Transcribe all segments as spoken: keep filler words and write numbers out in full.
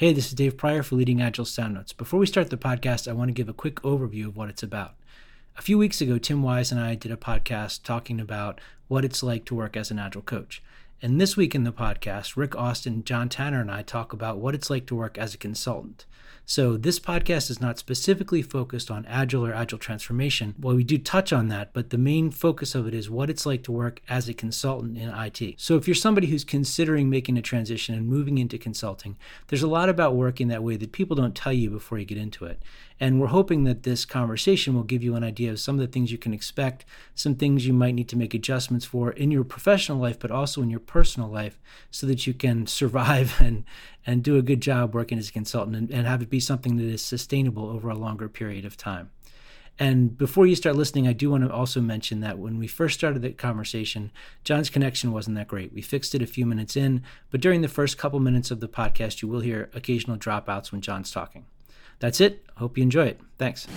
Hey, this is Dave Pryor for Leading Agile Sound Notes. Before we start the podcast, I want to give a quick overview of what it's about. A few weeks ago, Tim Wise and I did a podcast talking about what it's like to work as an Agile coach. And this week in the podcast, Rick Austin, John Tanner, and I talk about what it's like to work as a consultant. So this podcast is not specifically focused on Agile or Agile transformation. Well, we do touch on that, but the main focus of it is what it's like to work as a consultant in I T. So if you're somebody who's considering making a transition and moving into consulting, there's a lot about working that way that people don't tell you before you get into it. And we're hoping that this conversation will give you an idea of some of the things you can expect, some things you might need to make adjustments for in your professional life, but also in your personal life, so that you can survive and and do a good job working as a consultant and, and have it be something that is sustainable over a longer period of time. And before you start listening, I do want to also mention that when we first started the conversation, John's connection wasn't that great. We fixed it a few minutes in, but during the first couple minutes of the podcast, you will hear occasional dropouts when John's talking. That's it. Hope you enjoy it. Thanks.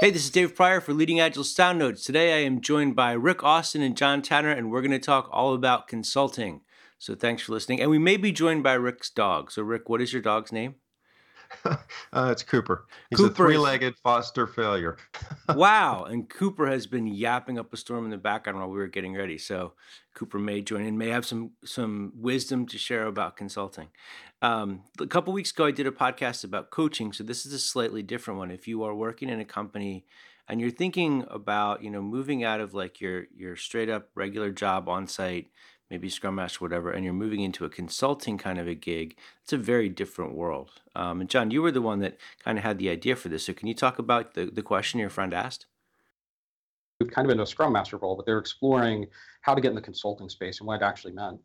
Hey, this is Dave Pryor for Leading Agile Sound Notes. Today I am joined by Rick Austin and John Tanner, and we're going to talk all about consulting. So thanks for listening. And we may be joined by Rick's dog. So Rick, what is your dog's name? Uh, it's Cooper. He's Cooper. A three-legged foster failure. Wow. And Cooper has been yapping up a storm in the background while we were getting ready. So Cooper may join in, may have some some wisdom to share about consulting. Um, a couple weeks ago, I did a podcast about coaching. So this is a slightly different one. If you are working in a company and you're thinking about, you know, moving out of like your your straight up regular job on site, maybe Scrum Master, whatever, and you're moving into a consulting kind of a gig, it's a very different world. Um, and John, you were the one that kind of had the idea for this. So can you talk about the, the question your friend asked? Kind of in a Scrum Master role, but they're exploring how to get in the consulting space and what it actually meant.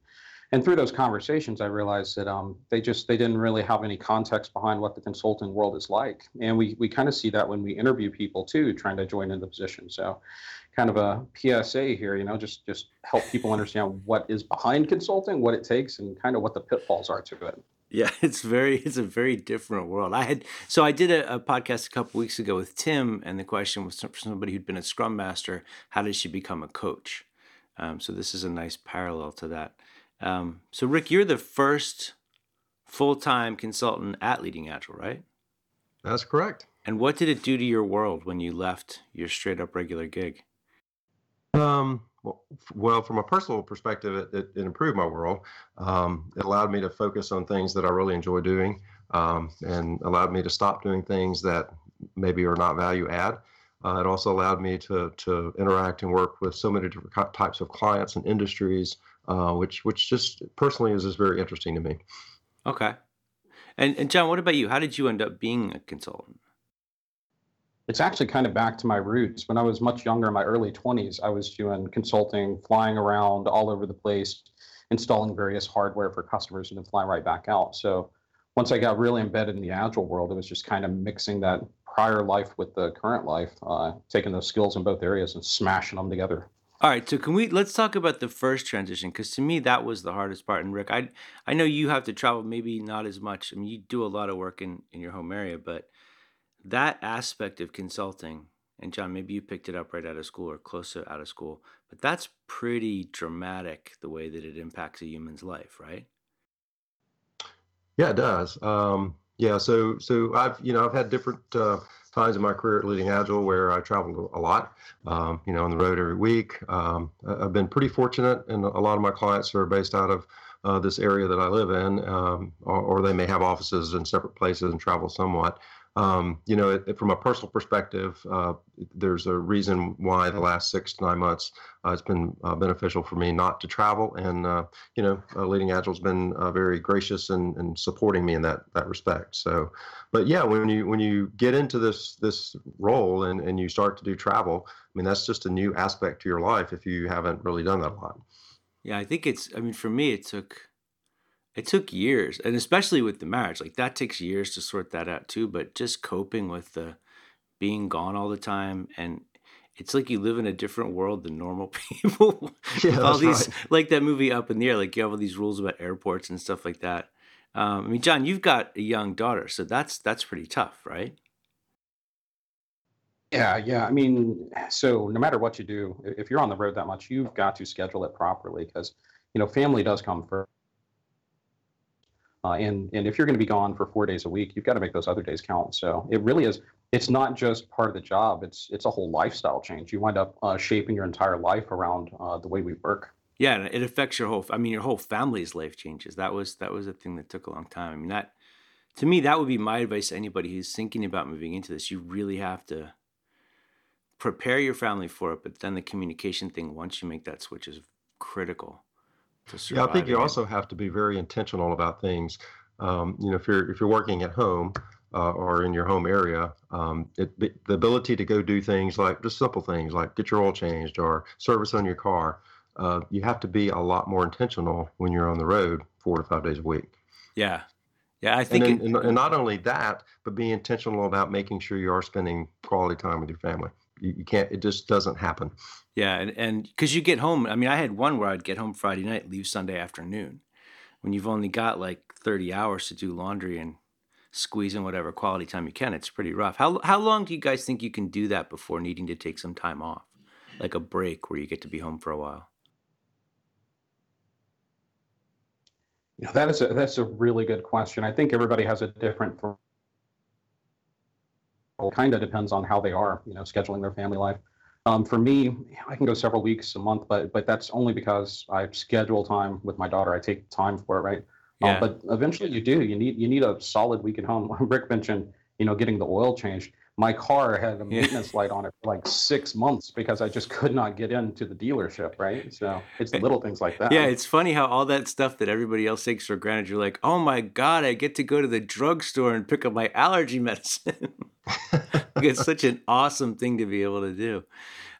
And through those conversations, I realized that um, they just, they didn't really have any context behind what the consulting world is like. And we we kind of see that when we interview people too, trying to join in the position. So kind of a P S A here, you know, just, just help people understand what is behind consulting, what it takes, and kind of what the pitfalls are to it. Yeah, it's very, it's a very different world. I had, so I did a, a podcast a couple weeks ago with Tim, and the question was for somebody who'd been a Scrum Master, how did she become a coach? Um, so this is a nice parallel to that. Um, so, Rick, you're the first full-time consultant at Leading Agile, right? That's correct. And what did it do to your world when you left your straight-up regular gig? Um, well, from a personal perspective, it, it, it improved my world. Um, it allowed me to focus on things that I really enjoy doing, um, and allowed me to stop doing things that maybe are not value-add. Uh, it also allowed me to to interact and work with so many different types of clients and industries, Uh, which which just personally is, is very interesting to me. Okay. And and John, what about you? How did you end up being a consultant? It's actually kind of back to my roots. When I was much younger, in my early twenties, I was doing consulting, flying around all over the place, installing various hardware for customers, and then flying right back out. So once I got really embedded in the Agile world, it was just kind of mixing that prior life with the current life, uh, taking those skills in both areas and smashing them together. All right, so can we let's talk about the first transition, because to me that was the hardest part. And Rick, I I know you have to travel, maybe not as much. I mean, you do a lot of work in, in your home area, but that aspect of consulting, and John, maybe you picked it up right out of school or close to out of school, but that's pretty dramatic the way that it impacts a human's life, right? Yeah, it does. Um, yeah, so so I've you know I've had different. Uh, times in my career at Leading Agile where I traveled a lot, um, you know, on the road every week. Um, I've been pretty fortunate, and a lot of my clients are based out of uh, this area that I live in, um, or, or they may have offices in separate places and travel somewhat. Um, you know, it, it, from a personal perspective, uh, there's a reason why the last six to nine months uh, it's been uh, beneficial for me not to travel. And, uh, you know, uh, Leading Agile's been uh, very gracious in, in supporting me in that that respect. So, but yeah, when you when you get into this this role and, and you start to do travel, I mean, that's just a new aspect to your life if you haven't really done that a lot. Yeah, I think it's, I mean, for me, it took, it took years, and especially with the marriage, like that takes years to sort that out too, but just coping with the being gone all the time. And it's like you live in a different world than normal people. Yeah, all these, right. Like that movie Up in the Air, like you have all these rules about airports and stuff like that. Um, I mean, John, you've got a young daughter, so that's, that's pretty tough, right? Yeah, yeah. I mean, so no matter what you do, if you're on the road that much, you've got to schedule it properly because, you know, family does come first. Uh, and, and if you're going to be gone for four days a week, you've got to make those other days count. So it really is, it's not just part of the job. It's it's a whole lifestyle change. You wind up uh, shaping your entire life around uh, the way we work. Yeah, and it affects your whole, I mean, your whole family's life changes. That was that was a thing that took a long time. I mean, that, to me, that would be my advice to anybody who's thinking about moving into this. You really have to prepare your family for it, but then the communication thing, once you make that switch, is critical. Yeah, I think you also have to be very intentional about things. Um, you know, if you're if you're working at home uh, or in your home area, um, it, the ability to go do things like just simple things like get your oil changed or service on your car, uh, you have to be a lot more intentional when you're on the road four to five days a week. Yeah, yeah, I think. And, then, it, and not only that, but be intentional about making sure you are spending quality time with your family. You can't, it just doesn't happen. Yeah. And, and cause you get home. I mean, I had one where I'd get home Friday night, leave Sunday afternoon when you've only got like thirty hours to do laundry and squeeze in whatever quality time you can. It's pretty rough. How, how long do you guys think you can do that before needing to take some time off? Like a break where you get to be home for a while? You know, that is a, that's a really good question. I think everybody has a different th- kind of depends on how they are, you know, scheduling their family life. Um, for me, I can go several weeks, a month, but but that's only because I schedule time with my daughter. I take time for it, right? Yeah. Um, but eventually you do. You need you need a solid week at home. Rick mentioned, you know, getting the oil changed. My car had a maintenance light on it for like six months because I just could not get into the dealership, right? So it's little things like that. Yeah, it's funny how all that stuff that everybody else takes for granted, you're like, oh my God, I get to go to the drugstore and pick up my allergy medicine. It's such an awesome thing to be able to do.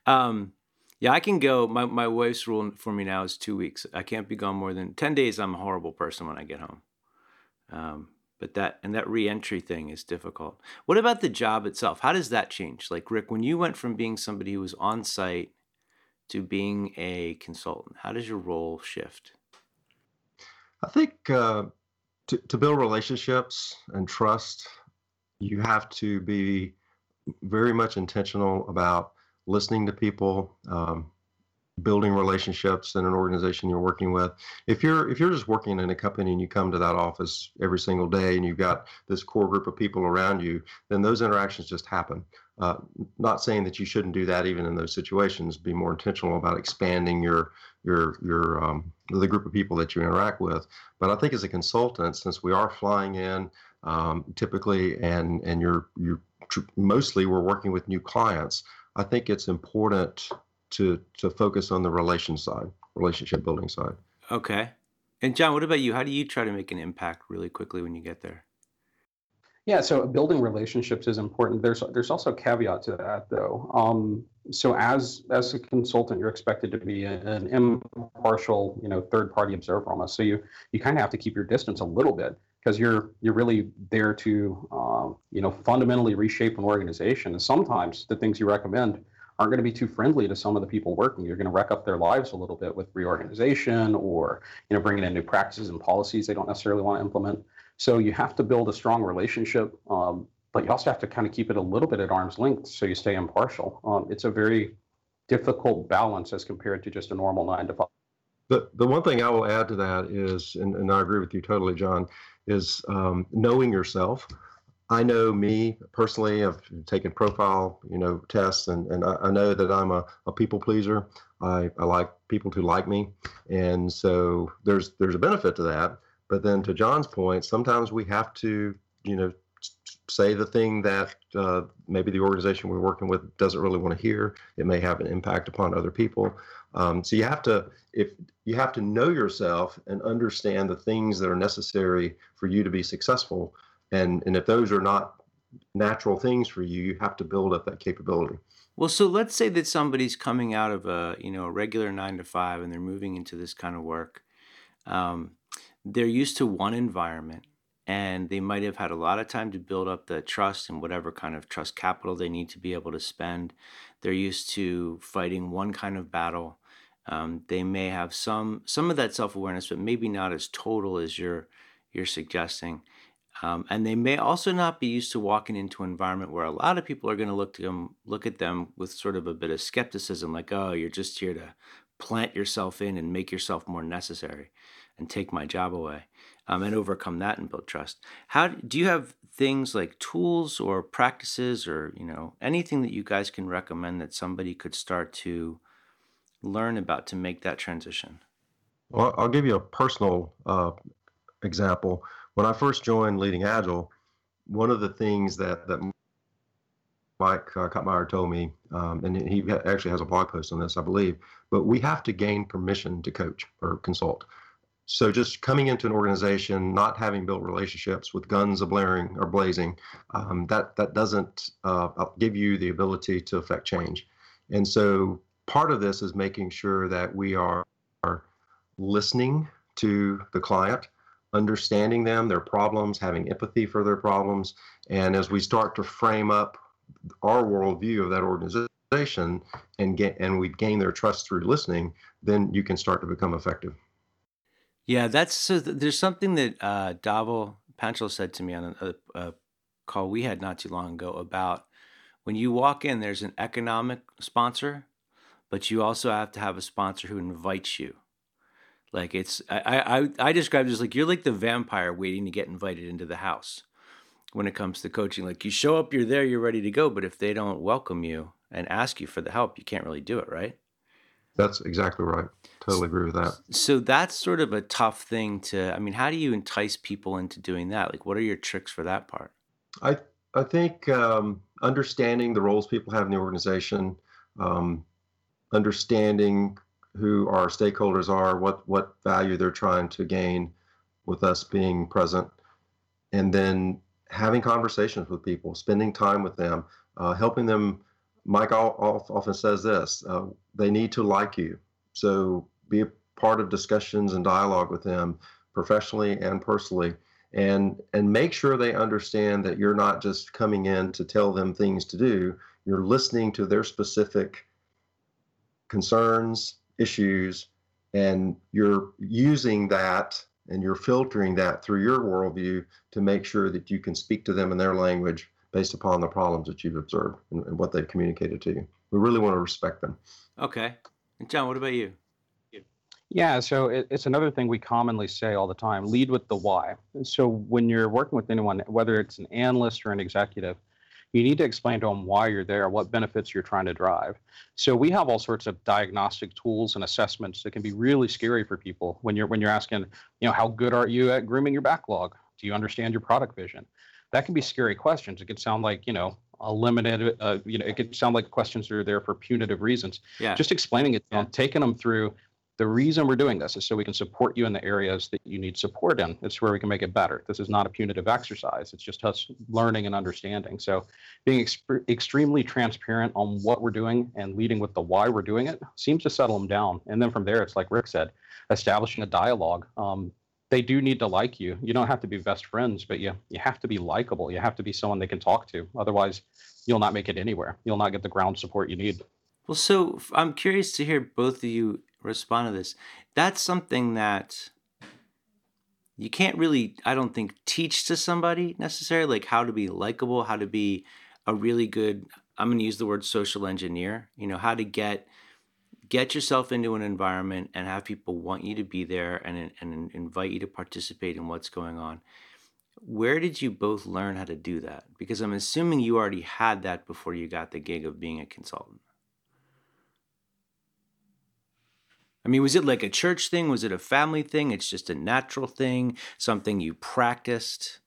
Um, yeah, I can go. My, my wife's rule for me now is two weeks. I can't be gone more than ten days. I'm a horrible person when I get home. Um, but that, and that re-entry thing is difficult. What about the job itself? How does that change? Like, Rick, when you went from being somebody who was on site to being a consultant, how does your role shift? I think uh, to, to build relationships and trust, you have to be very much intentional about listening to people, um, building relationships in an organization you're working with. If you're if you're just working in a company and you come to that office every single day and you've got this core group of people around you, then those interactions just happen. Uh, not saying that you shouldn't do that even in those situations. Be more intentional about expanding your your your um, the group of people that you interact with. But I think as a consultant, since we are flying in um, typically, and and you're you're tr- mostly we're working with new clients, I think it's important to to focus on the relation side, relationship building side. Okay. And John, what about you? How do you try to make an impact really quickly when you get there? Yeah, so building relationships is important. There's there's also a caveat to that, though. Um, so as as a consultant, you're expected to be a, an impartial, you know, third-party observer almost. So you you kind of have to keep your distance a little bit because you're you're really there to, um, you know, fundamentally reshape an organization. And sometimes the things you recommend aren't going to be too friendly to some of the people working. You're going to wreck up their lives a little bit with reorganization or, you know, bringing in new practices and policies they don't necessarily want to implement. So you have to build a strong relationship, um, but you also have to kind of keep it a little bit at arm's length so you stay impartial. Um, it's a very difficult balance as compared to just a normal nine to five. The, the one thing I will add to that is, and, and I agree with you totally, John, is um, knowing yourself. I know me personally, I've taken profile, you know, tests, and, and I, I know that I'm a, a people pleaser. I, I like people to like me. And so there's there's a benefit to that. But then to John's point, sometimes we have to, you know, say the thing that uh, maybe the organization we're working with doesn't really want to hear. It may have an impact upon other people. Um, so you have to, if you have to know yourself and understand the things that are necessary for you to be successful. And and if those are not natural things for you, you have to build up that capability. Well, so let's say that somebody's coming out of a, you know, a regular nine to five and they're moving into this kind of work. Um, they're used to one environment and they might have had a lot of time to build up the trust and whatever kind of trust capital they need to be able to spend. They're used to fighting one kind of battle. Um, they may have some some of that self-awareness, but maybe not as total as you're you're suggesting. Um, and they may also not be used to walking into an environment where a lot of people are going to look to them, look at them with sort of a bit of skepticism, like, oh, you're just here to plant yourself in and make yourself more necessary and take my job away, um, and overcome that and build trust. How do you have things like tools or practices or, you know, anything that you guys can recommend that somebody could start to learn about to make that transition? Well, I'll give you a personal uh, example. When I first joined Leading Agile, one of the things that, that Mike uh, Kottmeyer told me, um, and he ha- actually has a blog post on this, I believe, but we have to gain permission to coach or consult. So just coming into an organization, not having built relationships with guns a-blaring or blazing, um, that, that doesn't uh, give you the ability to affect change. And so part of this is making sure that we are listening to the client, understanding them, their problems, having empathy for their problems. And as we start to frame up our worldview of that organization and get, and we gain their trust through listening, then you can start to become effective. Yeah, that's so th- there's something that uh, Davo Panchal said to me on a, a call we had not too long ago about when you walk in, there's an economic sponsor, but you also have to have a sponsor who invites you. Like it's I I, I described it as like you're like the vampire waiting to get invited into the house when it comes to coaching. Like you show up, you're there, you're ready to go, but if they don't welcome you and ask you for the help, you can't really do it, right? That's exactly right. Totally agree with that. So that's sort of a tough thing to, I mean, how do you entice people into doing that? Like, what are your tricks for that part? I I think um, understanding the roles people have in the organization, um, understanding who our stakeholders are, what what value they're trying to gain with us being present, and then having conversations with people, spending time with them, uh, helping them. Mike often says this, uh, they need to like you. So be a part of discussions and dialogue with them professionally and personally, and and make sure they understand that you're not just coming in to tell them things to do. You're listening to their specific concerns, issues, and you're using that and you're filtering that through your worldview to make sure that you can speak to them in their language based upon the problems that you've observed and, and what they've communicated to you. We really want to respect them. Okay. And John, what about you? Yeah, so it, it's another thing we commonly say all the time, lead with the why. So when you're working with anyone, whether it's an analyst or an executive, you need to explain to them why you're there, what benefits you're trying to drive. So we have all sorts of diagnostic tools and assessments that can be really scary for people when you're when you're asking, you know, how good are you at grooming your backlog? Do you understand your product vision? That can be scary questions. It could sound like, you know, a limited, uh, you know, it could sound like questions that are there for punitive reasons. Yeah. Just explaining it, yeah. Taking them through the reason we're doing this is so we can support you in the areas that you need support in. It's where we can make it better. This is not a punitive exercise. It's just us learning and understanding. So being ex- extremely transparent on what we're doing and leading with the why we're doing it seems to settle them down. And then from there, it's like Rick said, establishing a dialogue. Um, They do need to like you. You don't have to be best friends, but you, you have to be likable. You have to be someone they can talk to. Otherwise, you'll not make it anywhere. You'll not get the ground support you need. Well, so I'm curious to hear both of you respond to this. That's something that you can't really, I don't think, teach to somebody necessarily, like how to be likable, how to be a really good, I'm going to use the word social engineer, you know, how to get... Get yourself into an environment and have people want you to be there and, and invite you to participate in what's going on. Where did you both learn how to do that? Because I'm assuming you already had that before you got the gig of being a consultant. I mean, was it like a church thing? Was it a family thing? It's just a natural thing, something you practiced?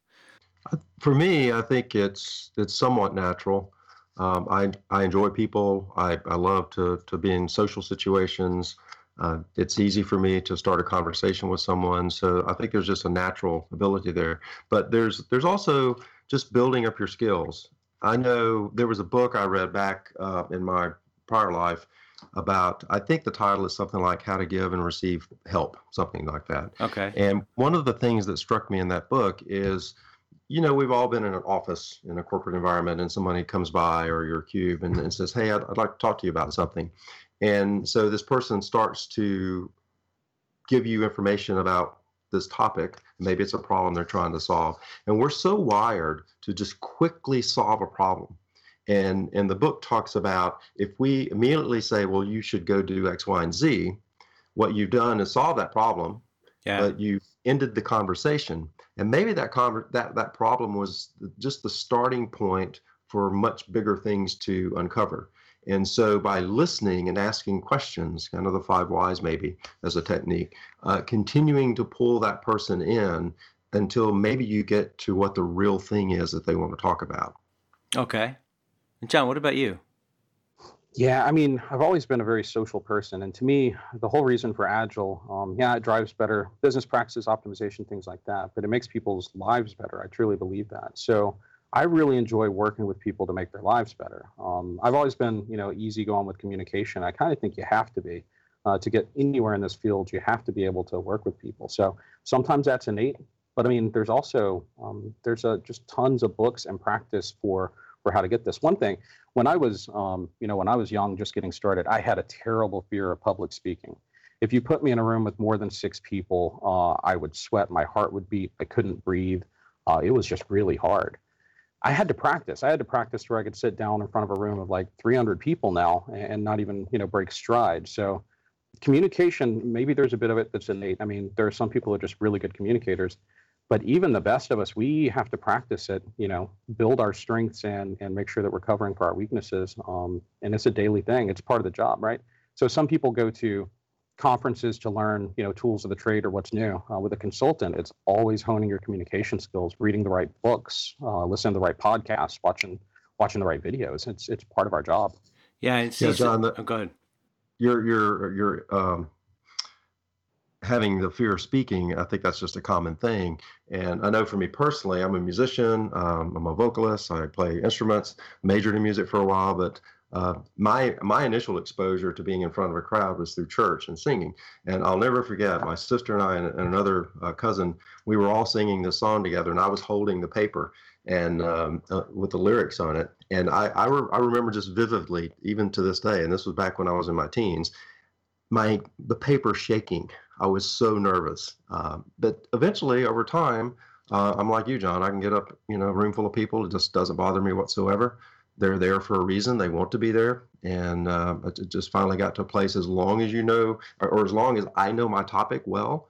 For me, I think it's it's somewhat natural. Um, I I enjoy people. I, I love to to be in social situations. Uh, it's easy for me to start a conversation with someone. So I think there's just a natural ability there. But there's there's also just building up your skills. I know there was a book I read back uh, in my prior life about, I think the title is something like How to Give and Receive Help, something like that. Okay. And one of the things that struck me in that book is, you know, we've all been in an office in a corporate environment and somebody comes by or your cube and, and says, hey, I'd, I'd like to talk to you about something. And so this person starts to give you information about this topic. Maybe it's a problem they're trying to solve. And we're so wired to just quickly solve a problem. And, and the book talks about if we immediately say, well, you should go do X, Y, and Z, what you've done is solve that problem, yeah. but you've ended the conversation. And maybe that, conver- that that problem was just the starting point for much bigger things to uncover. And so by listening and asking questions, kind of the five whys maybe as a technique, uh, continuing to pull that person in until maybe you get to what the real thing is that they want to talk about. Okay. And John, what about you? Yeah, I mean, I've always been a very social person. And to me, the whole reason for Agile, um, yeah, it drives better business practices, optimization, things like that. But it makes people's lives better. I truly believe that. So I really enjoy working with people to make their lives better. Um, I've always been, you know, easygoing with communication. I kind of think you have to be. Uh, to get anywhere in this field, you have to be able to work with people. So sometimes that's innate. But, I mean, there's also, um, there's a, just tons of books and practice for for how to get this. One thing, when I was, um, you know, when I was young, just getting started, I had a terrible fear of public speaking. If you put me in a room with more than six people, uh, I would sweat, my heart would beat, I couldn't breathe. Uh, it was just really hard. I had to practice. I had to practice where I could sit down in front of a room of like three hundred people now and not even, you know, break stride. So communication, maybe there's a bit of it that's innate. I mean, there are some people who are just really good communicators. But even the best of us, we have to practice it, you know, build our strengths and and make sure that we're covering for our weaknesses. Um, and it's a daily thing. It's part of the job, right? So some people go to conferences to learn, you know, tools of the trade or what's new. Uh, with a consultant, it's always honing your communication skills, reading the right books, uh, listening to the right podcasts, watching watching the right videos. It's it's part of our job. Yeah, it's yeah, John, the, oh, go ahead. You're you're you're. Um... having the fear of speaking, I think that's just a common thing. And I know for me personally, I'm a musician, um, I'm a vocalist, I play instruments, majored in music for a while, but uh, my my initial exposure to being in front of a crowd was through church and singing. And I'll never forget, my sister and I and, and another uh, cousin, we were all singing this song together, and I was holding the paper and um, uh, with the lyrics on it. And I, I, re- I remember just vividly, even to this day, and this was back when I was in my teens, my the paper shaking. I was so nervous. Uh, but eventually, over time, uh, I'm like you, John. I can get up, you know, a room full of people. It just doesn't bother me whatsoever. They're there for a reason. They want to be there. And uh, it just finally got to a place, as long as you know, or, or as long as I know my topic well,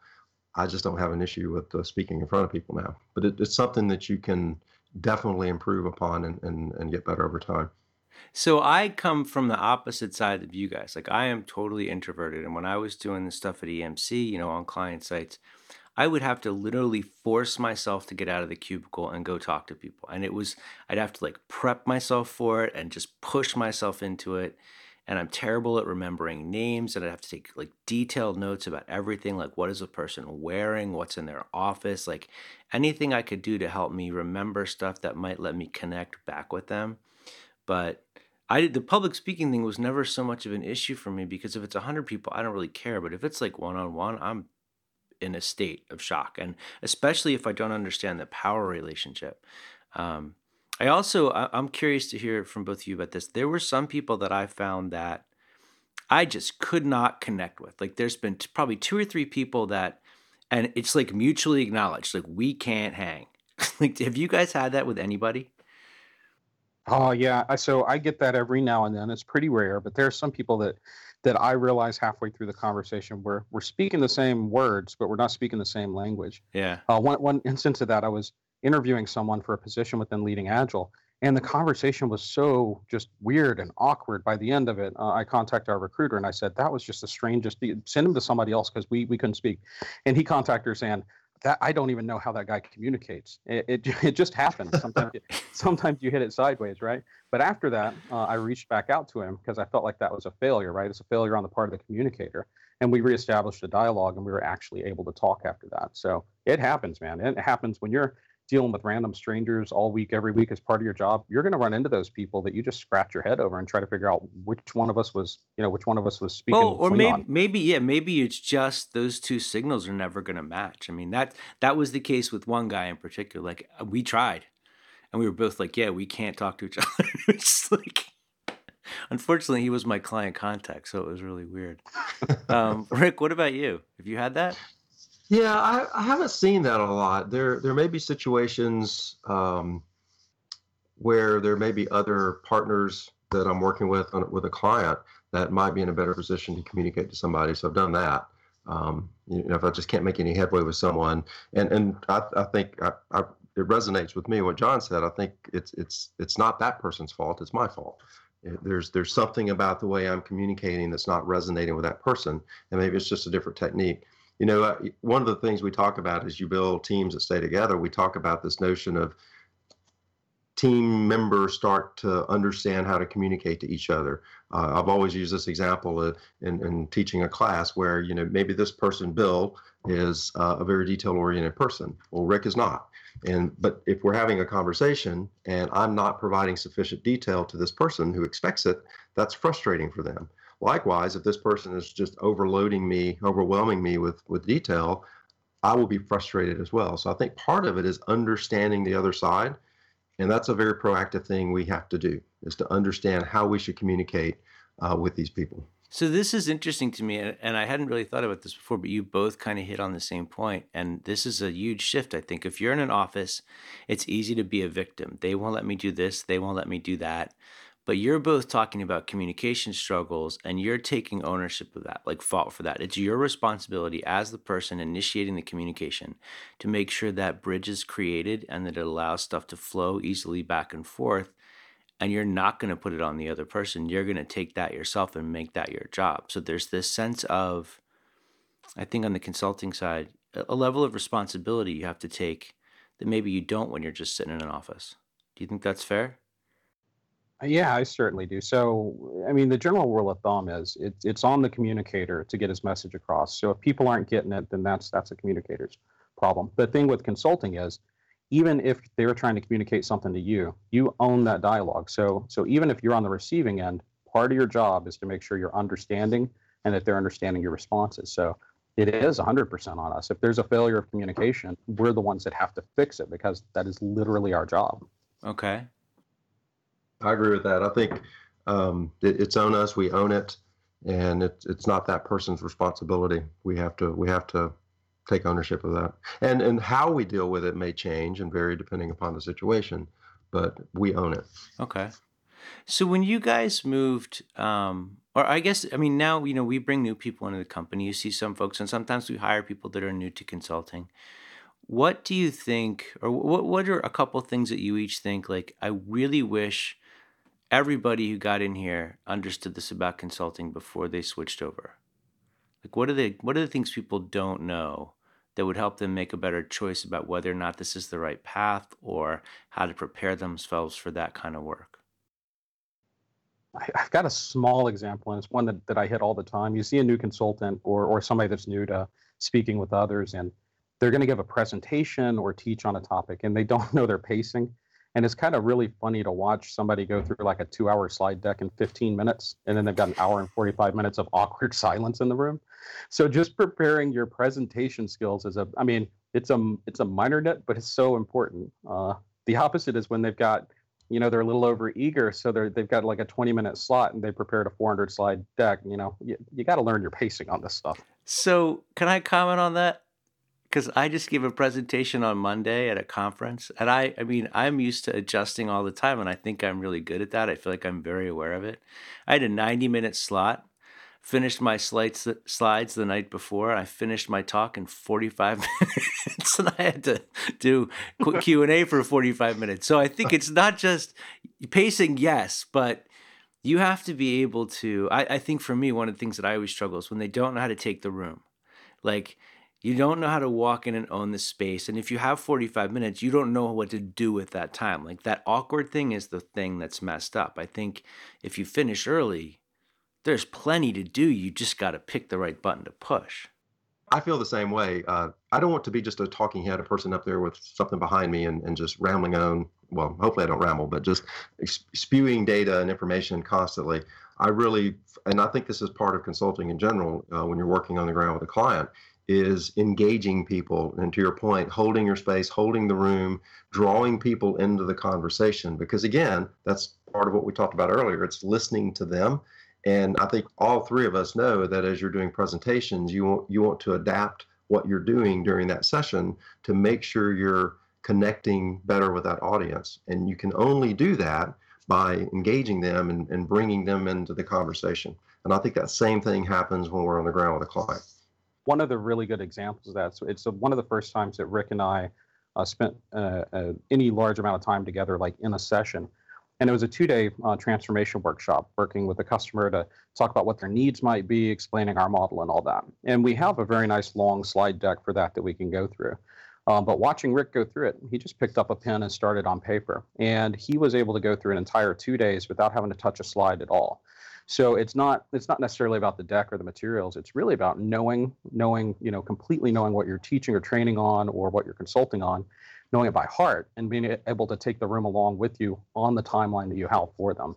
I just don't have an issue with uh, speaking in front of people now. But it, it's something that you can definitely improve upon and, and, and get better over time. So I come from the opposite side of you guys. Like, I am totally introverted. And when I was doing the stuff at E M C, you know, on client sites, I would have to literally force myself to get out of the cubicle and go talk to people. And it was, I'd have to like prep myself for it and just push myself into it. And I'm terrible at remembering names, and I'd have to take like detailed notes about everything, like what is a person wearing, what's in their office, like anything I could do to help me remember stuff that might let me connect back with them. But I did, the public speaking thing was never so much of an issue for me, because if it's one hundred people, I don't really care. But if it's like one-on-one, I'm in a state of shock, and especially if I don't understand the power relationship. Um, I also, I, I'm curious to hear from both of you about this. There were some people that I found that I just could not connect with. Like, there's been t- probably two or three people that, and it's like mutually acknowledged, like, we can't hang. Like, have you guys had that with anybody? Oh, yeah. So I get that every now and then. It's pretty rare, but there are some people that, that I realize halfway through the conversation we're, we're speaking the same words, but we're not speaking the same language. Yeah. Uh, one, one instance of that, I was interviewing someone for a position within Leading Agile, and the conversation was so just weird and awkward. By the end of it, uh, I contacted our recruiter, and I said, that was just the strangest. Send him to somebody else, because we, we couldn't speak. And he contacted her saying, that I don't even know how that guy communicates. It it, it just happens. Sometimes it, sometimes you hit it sideways, right? But after that, uh, I reached back out to him, because I felt like that was a failure, right? It's a failure on the part of the communicator. And we reestablished a dialogue, and we were actually able to talk after that. So it happens, man. It happens when you're dealing with random strangers all week, every week as part of your job. You're going to run into those people that you just scratch your head over and try to figure out which one of us was, you know, which one of us was speaking. Well, or maybe, maybe, yeah, maybe it's just those two signals are never going to match. I mean, that that was the case with one guy in particular. Like, we tried, and we were both like, "Yeah, we can't talk to each other." It's like, unfortunately, he was my client contact, so it was really weird. Um, Rick, what about you? Have you had that? Yeah, I, I haven't seen that a lot. There there may be situations um, where there may be other partners that I'm working with on, with a client that might be in a better position to communicate to somebody. So I've done that. Um, you know, if I just can't make any headway with someone, and and I, I think I, I, it resonates with me what John said. I think it's it's it's not that person's fault. It's my fault. There's there's something about the way I'm communicating that's not resonating with that person, and maybe it's just a different technique. You know, one of the things we talk about as you build teams that stay together, we talk about this notion of team members start to understand how to communicate to each other. Uh, I've always used this example uh, in, in teaching a class where, you know, maybe this person, Bill, is uh, a very detail-oriented person. Well, Rick is not. And but if we're having a conversation and I'm not providing sufficient detail to this person who expects it, that's frustrating for them. Likewise, if this person is just overloading me, overwhelming me with, with detail, I will be frustrated as well. So I think part of it is understanding the other side. And that's a very proactive thing we have to do, is to understand how we should communicate uh, with these people. So this is interesting to me, and I hadn't really thought about this before, but you both kind of hit on the same point. And this is a huge shift, I think. If you're in an office, it's easy to be a victim. They won't let me do this. They won't let me do that. But you're both talking about communication struggles, and you're taking ownership of that, like fault for that. It's your responsibility as the person initiating the communication to make sure that bridge is created and that it allows stuff to flow easily back and forth. And you're not going to put it on the other person. You're going to take that yourself and make that your job. So there's this sense of, I think on the consulting side, a level of responsibility you have to take that maybe you don't when you're just sitting in an office. Do you think that's fair? Yeah, I certainly do. So, I mean, the general rule of thumb is it, it's on the communicator to get his message across. So if people aren't getting it, then that's that's a communicator's problem. The thing with consulting is, even if they're trying to communicate something to you, you own that dialogue. So so even if you're on the receiving end, part of your job is to make sure you're understanding and that they're understanding your responses. So it is one hundred percent on us. If there's a failure of communication, we're the ones that have to fix it, because that is literally our job. Okay. I agree with that. I think um, it, it's on us. We own it, and it, it's not that person's responsibility. We have to we have to take ownership of that. And and how we deal with it may change and vary depending upon the situation, but we own it. Okay. So when you guys moved, um, or I guess, I mean, now, you know, we bring new people into the company. You see some folks, and sometimes we hire people that are new to consulting. What do you think, or what what are a couple things that you each think, like, I really wish everybody who got in here understood this about consulting before they switched over? Like, what are the what are the things people don't know that would help them make a better choice about whether or not this is the right path or how to prepare themselves for that kind of work? I've got a small example, and it's one that, that I hit all the time. You see a new consultant or or somebody that's new to speaking with others, and they're going to give a presentation or teach on a topic, and they don't know their pacing. And it's kind of really funny to watch somebody go through like a two-hour slide deck in fifteen minutes, and then they've got an hour and forty-five minutes of awkward silence in the room. So just preparing your presentation skills is a, I mean, it's a, it's a minor nit, but it's so important. Uh, the opposite is when they've got, you know, they're a little over eager. So they're, they've got like a twenty minute slot and they prepared a four hundred slide deck. You know, you, you got to learn your pacing on this stuff. So can I comment on that? Because I just gave a presentation on Monday at a conference, and I, I mean, I'm used to adjusting all the time, and I think I'm really good at that. I feel like I'm very aware of it. I had a ninety minute slot, finished my slides, slides the night before. I finished my talk in forty-five minutes, and I had to do Q and A for forty-five minutes. So I think it's not just pacing, yes, but you have to be able to, I, I think for me, one of the things that I always struggle is when they don't know how to take the room. Like, you don't know how to walk in and own the space. And if you have forty-five minutes, you don't know what to do with that time. Like, that awkward thing is the thing that's messed up. I think if you finish early, there's plenty to do. You just got to pick the right button to push. I feel the same way. Uh, I don't want to be just a talking head, a person up there with something behind me and, and just rambling on. Well, hopefully I don't ramble, but just spewing data and information constantly. I really, and I think this is part of consulting in general, uh, when you're working on the ground with a client, is engaging people, and to your point, holding your space, holding the room, drawing people into the conversation. Because again, that's part of what we talked about earlier. It's listening to them. And I think all three of us know that as you're doing presentations, you want you want to adapt what you're doing during that session to make sure you're connecting better with that audience. And you can only do that by engaging them and, and bringing them into the conversation. And I think that same thing happens when we're on the ground with a client. One of the really good examples of that, so it's one of the first times that Rick and I uh, spent uh, uh, any large amount of time together, like in a session. And it was a two-day uh, transformation workshop, working with a customer to talk about what their needs might be, explaining our model and all that. And we have a very nice long slide deck for that that we can go through. Um, but watching Rick go through it, he just picked up a pen and started on paper. And he was able to go through an entire two days without having to touch a slide at all. So it's not it's not necessarily about the deck or the materials. It's really about knowing, knowing, you know, completely knowing what you're teaching or training on or what you're consulting on, knowing it by heart and being able to take the room along with you on the timeline that you have for them.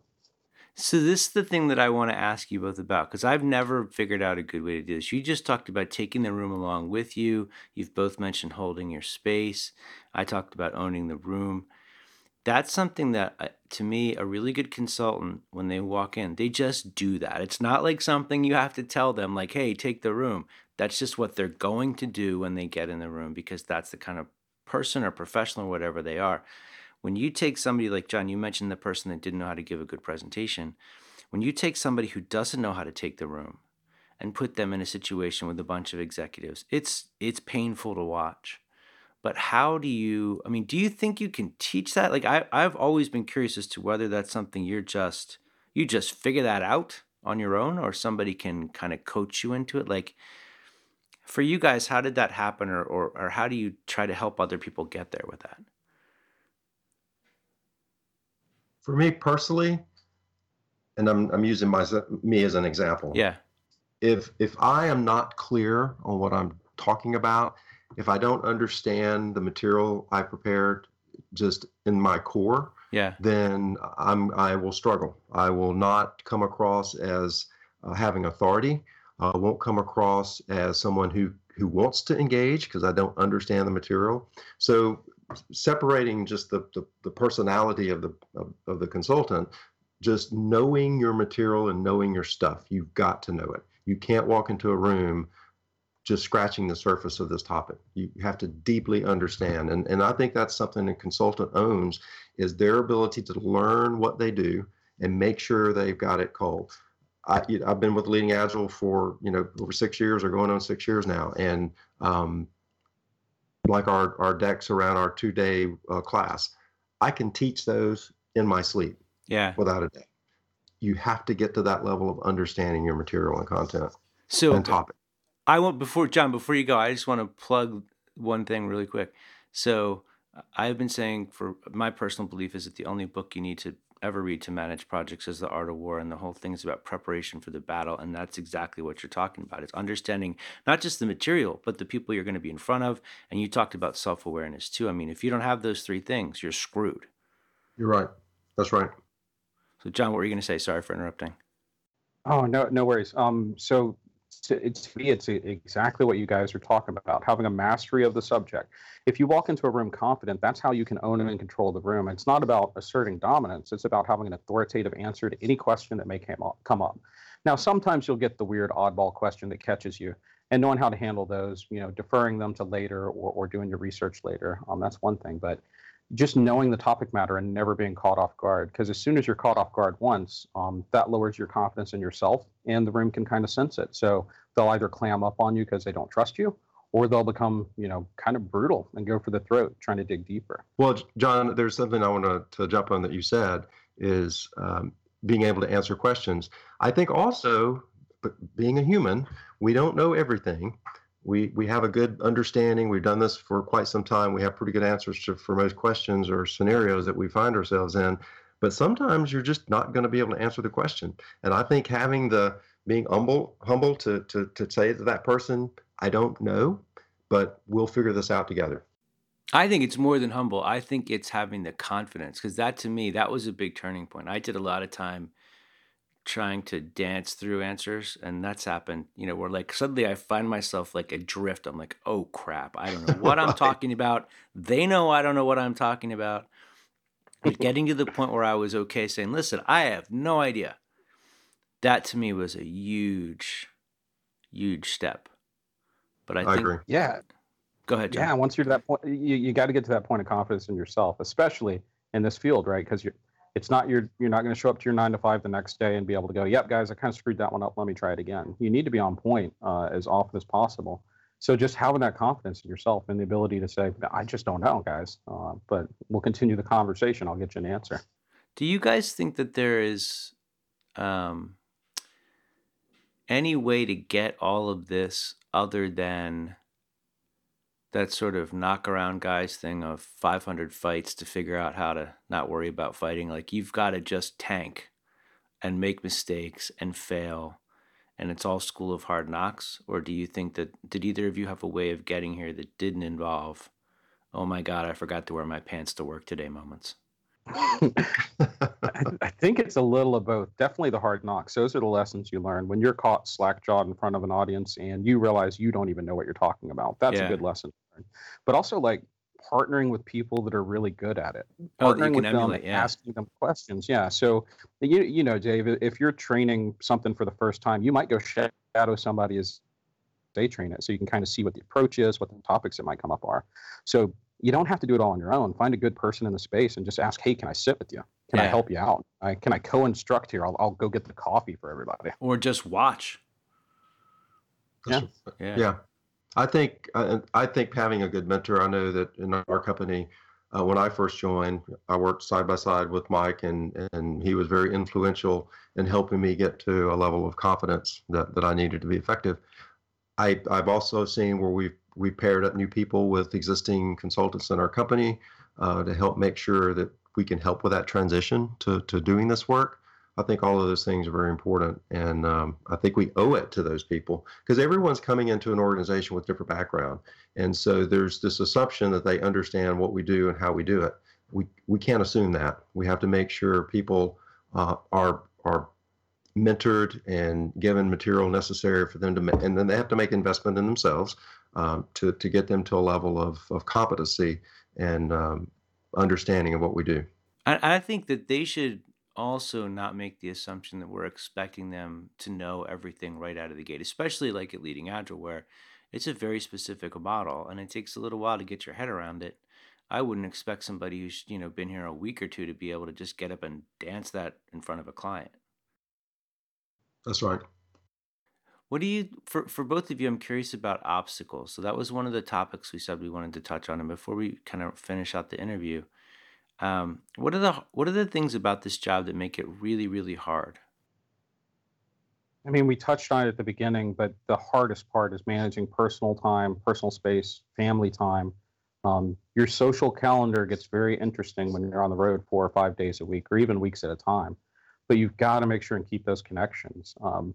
So this is the thing that I want to ask you both about, because I've never figured out a good way to do this. You just talked about taking the room along with you. You've both mentioned holding your space. I talked about owning the room. That's something that, uh, to me, a really good consultant, when they walk in, they just do that. It's not like something you have to tell them, like, hey, take the room. That's just what they're going to do when they get in the room, because that's the kind of person or professional or whatever they are. When you take somebody like John, you mentioned the person that didn't know how to give a good presentation. When you take somebody who doesn't know how to take the room and put them in a situation with a bunch of executives, it's it's painful to watch. But how do you, I mean, do you think you can teach that? Like, I, I've always been curious as to whether that's something you're just, you just figure that out on your own, or somebody can kind of coach you into it. Like, for you guys, how did that happen, or or, or how do you try to help other people get there with that? For me personally, and I'm I'm using my, me as an example. Yeah. If if I am not clear on what I'm talking about, if I don't understand the material I prepared just in my core, yeah, then I'm, I will struggle. I will not come across as uh, having authority. I won't come across as someone who, who wants to engage because I don't understand the material. So separating just the, the, the personality of the of, of the consultant, just knowing your material and knowing your stuff, you've got to know it. You can't walk into a room just scratching the surface of this topic. You have to deeply understand. And, and I think that's something a consultant owns, is their ability to learn what they do and make sure they've got it cold. I, I've been with Leading Agile for, you know, over six years or going on six years now. And um, like our, our decks around our two-day uh, class, I can teach those in my sleep. Yeah. Without a doubt. You have to get to that level of understanding your material and content so, and topic. I want before John, before you go, I just want to plug one thing really quick. So I've been saying, for my personal belief is that the only book you need to ever read to manage projects is The Art of War, and the whole thing is about preparation for the battle, and that's exactly what you're talking about. It's understanding not just the material, but the people you're going to be in front of, and you talked about self-awareness too. I mean, if you don't have those three things, you're screwed. You're right. That's right. So John, what were you going to say? Sorry for interrupting. Oh, no, no worries. Um, so To, to me, it's exactly what you guys are talking about, having a mastery of the subject. If you walk into a room confident, that's how you can own and control the room. It's not about asserting dominance. It's about having an authoritative answer to any question that may came up, come up. Now, sometimes you'll get the weird oddball question that catches you, and knowing how to handle those, you know, deferring them to later or, or doing your research later, um, that's one thing. But just knowing the topic matter and never being caught off guard, because as soon as you're caught off guard once, um, that lowers your confidence in yourself, and the room can kind of sense it. So they'll either clam up on you because they don't trust you, or they'll become, you know, kind of brutal and go for the throat, trying to dig deeper. Well, John, there's something I want to, to jump on that you said is um, being able to answer questions. I think also, but being a human, we don't know everything. We we have a good understanding. We've done this for quite some time. We have pretty good answers to, for most questions or scenarios that we find ourselves in. But sometimes you're just not going to be able to answer the question. And I think having the being humble, humble to to to say to that person, I don't know, but we'll figure this out together. I think it's more than humble. I think it's having the confidence, because that, to me, that was a big turning point. I did a lot of time trying to dance through answers, and that's happened, you know, where like suddenly I find myself like adrift. I'm like, oh crap, I don't know what right. I'm talking about. They know I don't know what I'm talking about. But getting to the point where I was okay saying, listen, I have no idea. That to me was a huge, huge step. But I, I think, agree. Yeah. Go ahead, John. Yeah, once you're to that point, you, you got to get to that point of confidence in yourself, especially in this field, right? Because you're, it's not your, you're not going to show up to your nine to five the next day and be able to go, yep, guys, I kind of screwed that one up. Let me try it again. You need to be on point uh, as often as possible. So just having that confidence in yourself and the ability to say, I just don't know, guys, uh, but we'll continue the conversation. I'll get you an answer. Do you guys think that there is um, any way to get all of this other than that sort of knock around guys thing of five hundred fights to figure out how to not worry about fighting? Like, you've got to just tank and make mistakes and fail, and it's all school of hard knocks? Or do you think that, did either of you have a way of getting here that didn't involve, oh my God, I forgot to wear my pants to work today moments? I think it's a little of both. Definitely the hard knocks. Those are the lessons you learn when you're caught slack-jawed in front of an audience and you realize you don't even know what you're talking about. That's yeah. a good lesson to learn. But also, like, partnering with people that are really good at it. Oh, partnering with emulate, them, yeah. asking them questions. Yeah. So, you you know, Dave, if you're training something for the first time, you might go shadow somebody as they train it, so you can kind of see what the approach is, what the topics that might come up are. So you don't have to do it all on your own. Find a good person in the space and just ask, hey, can I sit with you? Can yeah. I help you out? I, can I co-instruct here? I'll, I'll go get the coffee for everybody. Or just watch. Yeah. Yeah. yeah. I think I, I think having a good mentor, I know that in our company, uh, when I first joined, I worked side by side with Mike, and, and he was very influential in helping me get to a level of confidence that, that I needed to be effective. I, I've also seen where we've we paired up new people with existing consultants in our company uh, to help make sure that we can help with that transition to, to doing this work. I think all of those things are very important. And um, I think we owe it to those people, because everyone's coming into an organization with different background. And so there's this assumption that they understand what we do and how we do it. We we can't assume that. We have to make sure people uh, are are mentored and given material necessary for them to, ma- and then they have to make investment in themselves um, to, to get them to a level of, of competency and um, understanding of what we do. I, I think that they should also not make the assumption that we're expecting them to know everything right out of the gate, especially like at Leading Agile, where it's a very specific model and it takes a little while to get your head around it. I wouldn't expect somebody who's, you know, been here a week or two to be able to just get up and dance that in front of a client. That's right. What do you, for, for both of you, I'm curious about obstacles. So that was one of the topics we said we wanted to touch on. And before we kind of finish out the interview, um, what are the, what are the things about this job that make it really, really hard? I mean, we touched on it at the beginning, but the hardest part is managing personal time, personal space, family time. Um, your social calendar gets very interesting when you're on the road four or five days a week, or even weeks at a time. But you've got to make sure and keep those connections. Um,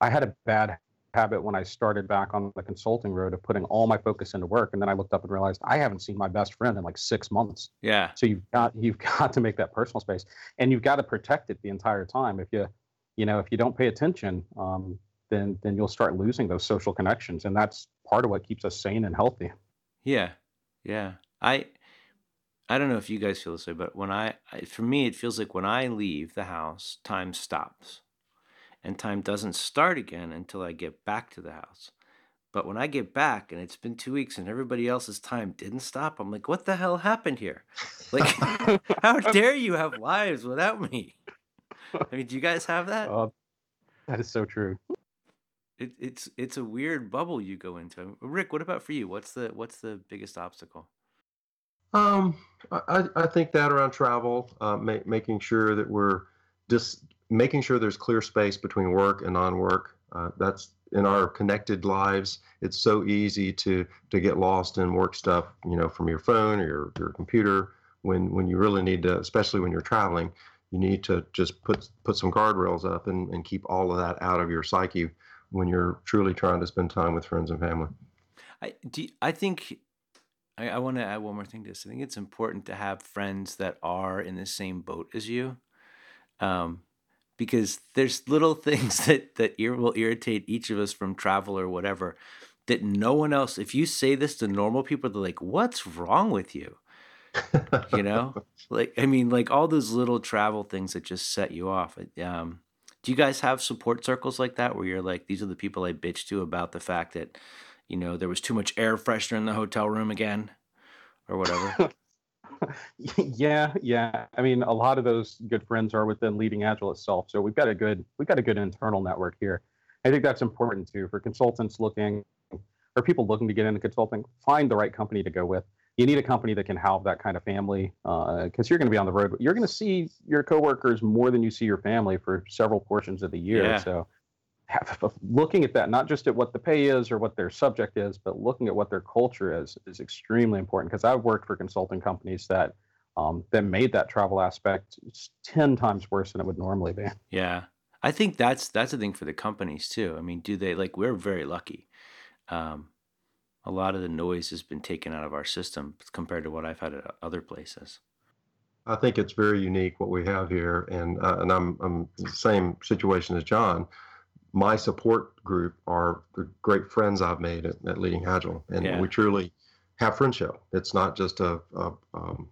I had a bad habit when I started back on the consulting road of putting all my focus into work, and then I looked up and realized I haven't seen my best friend in like six months. Yeah. So you've got you've got to make that personal space, and you've got to protect it the entire time. If you, you know, if you don't pay attention, um, then then you'll start losing those social connections, and that's part of what keeps us sane and healthy. Yeah, yeah. I I don't know if you guys feel this way, but when I, for me, it feels like when I leave the house, time stops, and time doesn't start again until I get back to the house. But when I get back and it's been two weeks and everybody else's time didn't stop, I'm like, what the hell happened here? Like, how dare you have lives without me? I mean, do you guys have that? Uh, that is so true. It, it's, it's a weird bubble you go into. Rick, what about for you? What's the, what's the biggest obstacle? Um, I, I think that around travel, uh, ma- making sure that we're just making sure there's clear space between work and non-work. Uh, that's in our connected lives. It's so easy to, to get lost in work stuff, you know, from your phone or your, your computer when, when you really need to, especially when you're traveling, you need to just put, put some guardrails up and, and keep all of that out of your psyche when you're truly trying to spend time with friends and family. I, do, I think... I, I want to add one more thing to this. I think it's important to have friends that are in the same boat as you, um, because there's little things that, that ir- will irritate each of us from travel or whatever that no one else, if you say this to normal people, they're like, what's wrong with you? You know, like, I mean, like all those little travel things that just set you off. Um, do you guys have support circles like that where you're like, these are the people I bitch to about the fact that you know, there was too much air freshener in the hotel room again or whatever? yeah, yeah. I mean, a lot of those good friends are within Leading Agile itself. So we've got a good we've got a good internal network here. I think that's important, too, for consultants looking or people looking to get into consulting. Find the right company to go with. You need a company that can have that kind of family, because uh, you're going to be on the road. You're going to see your coworkers more than you see your family for several portions of the year. Yeah. So have, looking at that, not just at what the pay is or what their subject is, but looking at what their culture is, is extremely important, because I've worked for consulting companies that um, that made that travel aspect ten times worse than it would normally be. Yeah. I think that's that's the thing for the companies, too. I mean, do they, like, we're very lucky. Um, a lot of the noise has been taken out of our system compared to what I've had at other places. I think it's very unique what we have here. And uh, and I'm, I'm in the same situation as John. My support group are the great friends I've made at, at Leading Agile. And yeah. we truly have friendship. It's not just a, a, um,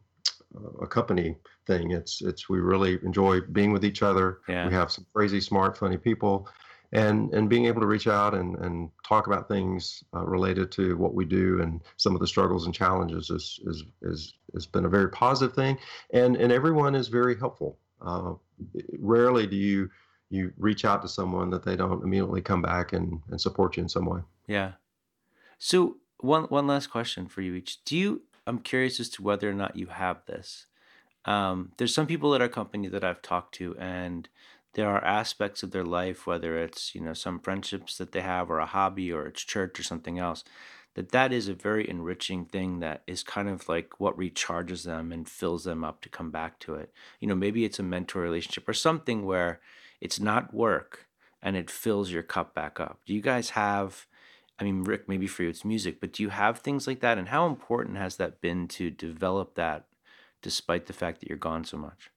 a company thing. It's it's we really enjoy being with each other. Yeah. We have some crazy, smart, funny people, and and being able to reach out and, and talk about things uh, related to what we do and some of the struggles and challenges is is is has been a very positive thing. And and everyone is very helpful. Uh, rarely do you you reach out to someone that they don't immediately come back and, and support you in some way. Yeah. So one one last question for you each. Do you? I'm curious as to whether or not you have this. Um, there's some people at our company that I've talked to, and there are aspects of their life, whether it's, you know, some friendships that they have or a hobby or it's church or something else, that that is a very enriching thing that is kind of like what recharges them and fills them up to come back to it. You know, maybe it's a mentor relationship or something where it's not work and it fills your cup back up. Do you guys have... I mean, Rick, maybe for you it's music, but do you have things like that? And how important has that been to develop that despite the fact that you're gone so much?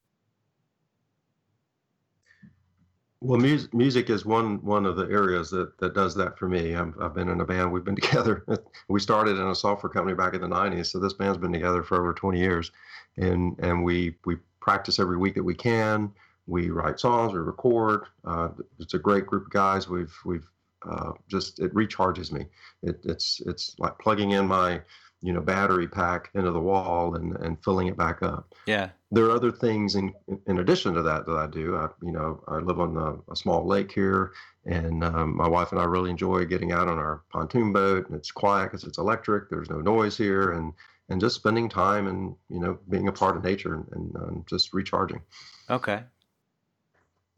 Well, music, music is one one of the areas that, that does that for me. I'm, I've been in a band. We've been together. We started in a software company back in the nineties. So this band's been together for over twenty years. And and we, we practice every week that we can. We write songs. We record. Uh, it's a great group of guys. We've we've Uh, just it recharges me. It, it's it's like plugging in my you know battery pack into the wall and, and filling it back up. Yeah. There are other things in in addition to that that I do. I you know I live on a, a small lake here, and um, my wife and I really enjoy getting out on our pontoon boat. And it's quiet because it's electric. There's no noise here, and and just spending time and you know being a part of nature and, and um, just recharging. Okay.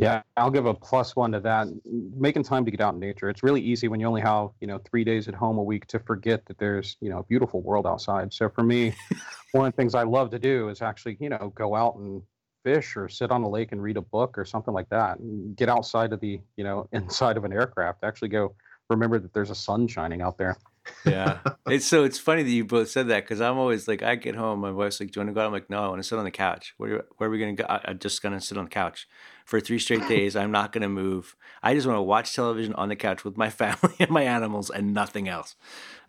Yeah, I'll give a plus one to that. Making time to get out in nature. It's really easy when you only have, you know, three days at home a week to forget that there's, you know, a beautiful world outside. So for me, one of the things I love to do is actually, you know, go out and fish or sit on a lake and read a book or something like that. And get outside of the, you know, inside of an aircraft. Actually go remember that there's a sun shining out there. Yeah. It's so it's funny that you both said that, because I'm always like, I get home, my wife's like, do you want to go out? I'm like, no, I want to sit on the couch. Where, you, where are we going to go? I, I'm just going to sit on the couch for three straight days. I'm not going to move. I just want to watch television on the couch with my family and my animals and nothing else.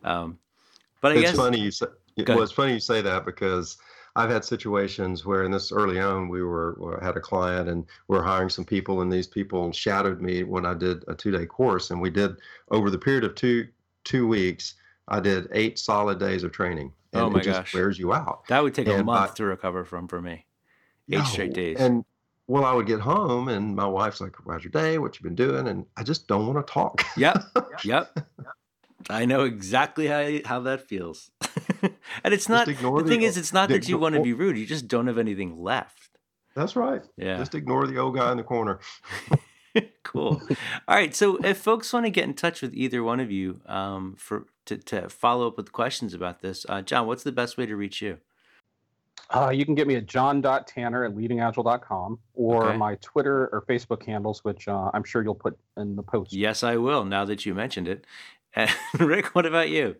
Um, but I it's guess funny you say, well, it's funny you say that, because I've had situations where in this early on, we were, were had a client and we we're hiring some people, and these people shadowed me when I did a two day course. And we did, over the period of two two weeks, I did eight solid days of training. And oh my it just gosh. Wears you out. That would take and a month I, to recover from for me. Eight no, straight days. And well, I would get home and my wife's like, how's your day? What you been doing? And I just don't want to talk. Yep. Yep. I know exactly how how that feels. And it's not, the thing the, is, it's not the, that you the, want to be rude. You just don't have anything left. That's right. Yeah. Just ignore the old guy in the corner. Cool. All right. So if folks want to get in touch with either one of you um, for to, to follow up with questions about this, uh, John, what's the best way to reach you? Uh, you can get me at john dot tanner at leading agile dot com or okay. my Twitter or Facebook handles, which uh, I'm sure you'll put in the post. Yes, I will, now that you mentioned it. And Rick, what about you?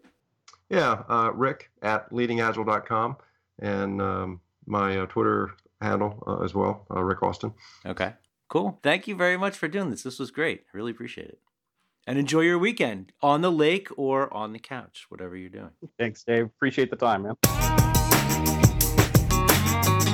Yeah, uh, Rick at leading agile dot com and um, my uh, Twitter handle uh, as well, uh, Rick Austin. Okay. Cool. Thank you very much for doing this. This was great. I really appreciate it. And enjoy your weekend on the lake or on the couch, whatever you're doing. Thanks, Dave. Appreciate the time, man.